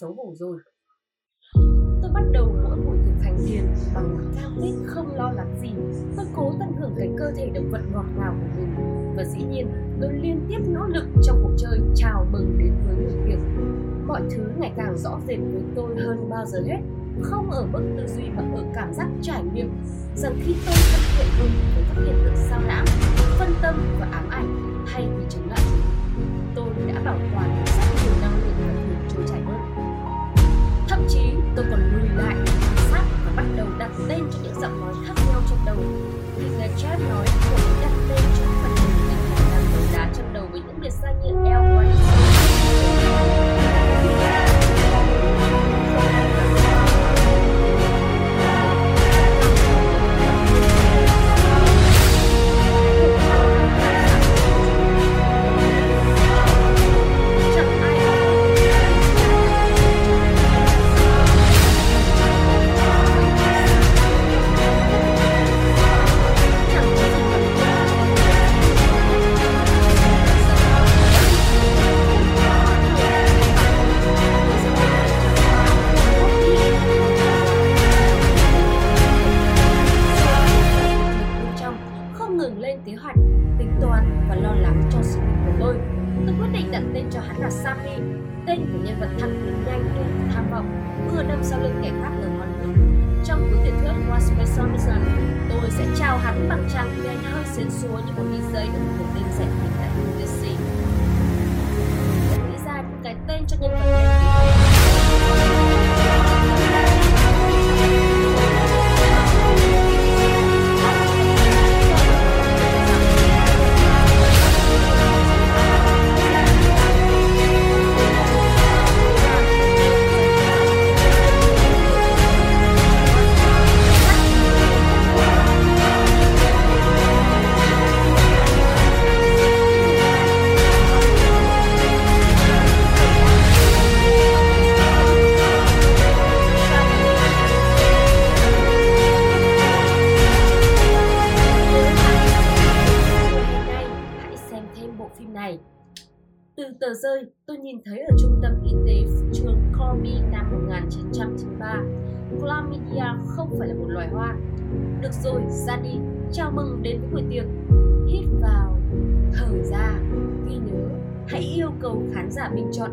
xấu hổ rồi. Tôi bắt đầu mỗi buổi thực hành thiền bằng một cam kết không lo lắng gì. Tôi cố tận hưởng cái cơ thể động vật ngọt ngào của mình. Và dĩ nhiên, tôi liên tiếp nỗ lực trong cuộc chơi chào mừng đến với công việc. Mọi thứ ngày càng rõ rệt với tôi hơn bao giờ hết, không ở mức tư duy mà ở cảm giác trải nghiệm. Rằng khi tôi thực hiện hơn, tôi phát hiện được sao lãng, phân tâm và ám ảnh thay vì chống lại. Tôi đã bảo quản rất nhiều năng lượng và thường trôi chảy hơn. Thậm chí tôi còn lùi lại, sát và bắt đầu đặt tên cho những giọng nói khác nhau trong đầu. Khi nghe Chép nói, tôi đặt tên cho phần mềm tình cảm đang đấu đá trong đầu với những biệt danh như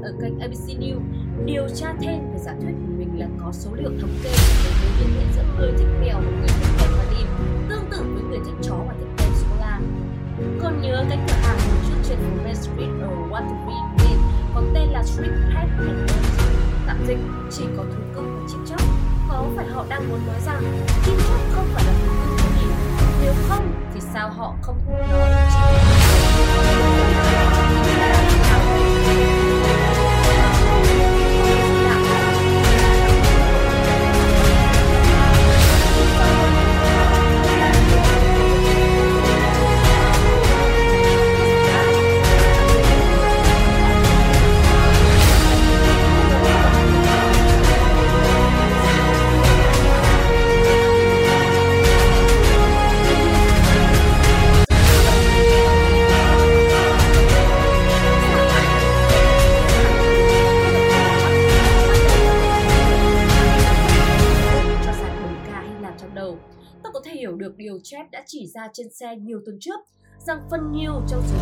ở kênh ABC News. Điều tra thêm về giả thuyết của mình là có số liệu thống kê về mối liên hệ giữa người thích mèo và người thích kèm Vadim, tương tự với người thích chó và thích kèm Scola. Còn nhớ cái cửa hàng một chút trên phố Main Street ở Waterbury Maine có tên là Street Pet Hunters, tạm dịch chỉ có thú cưng và chim chóc. Có phải họ đang muốn nói rằng chim chóc không phải là thú cưng của mình? Nếu không thì sao họ không nói chỉ ra trên xe nhiều tuần trước rằng phần nhiều trong số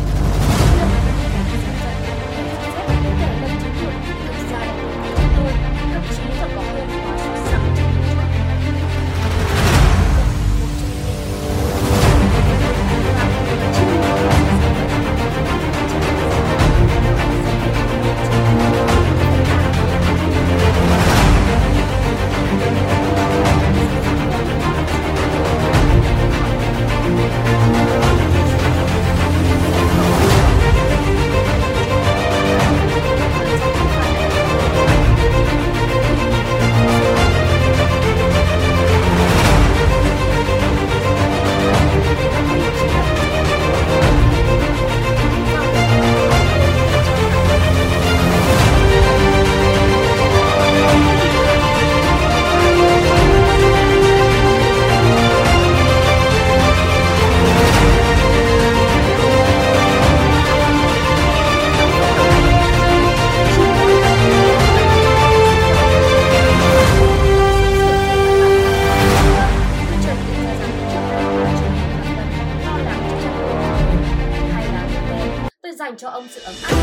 dành cho ông sự ấm áp. Thật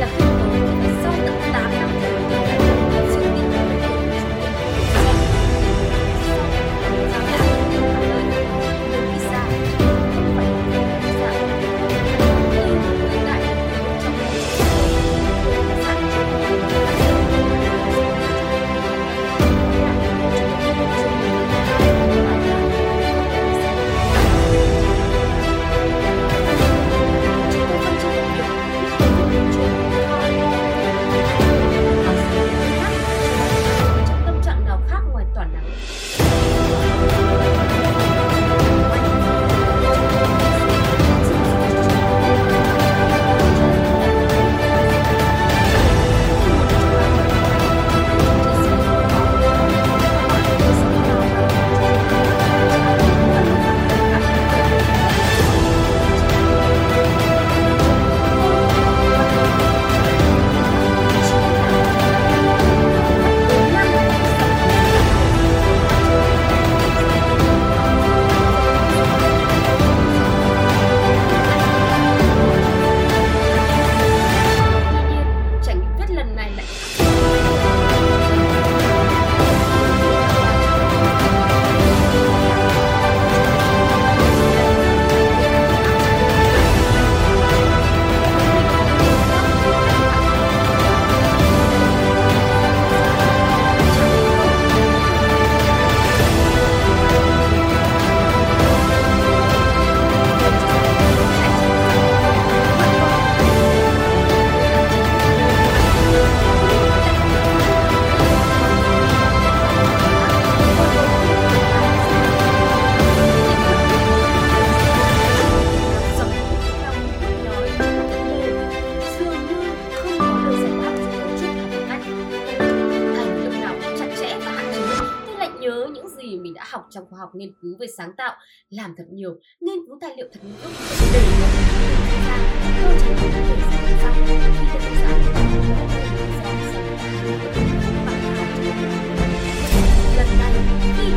là không ngờ là sau tận 8 năm trong khoa học nghiên cứu về sáng tạo, làm thật nhiều, nghiên cứu tài liệu thật nhiều để lần này khi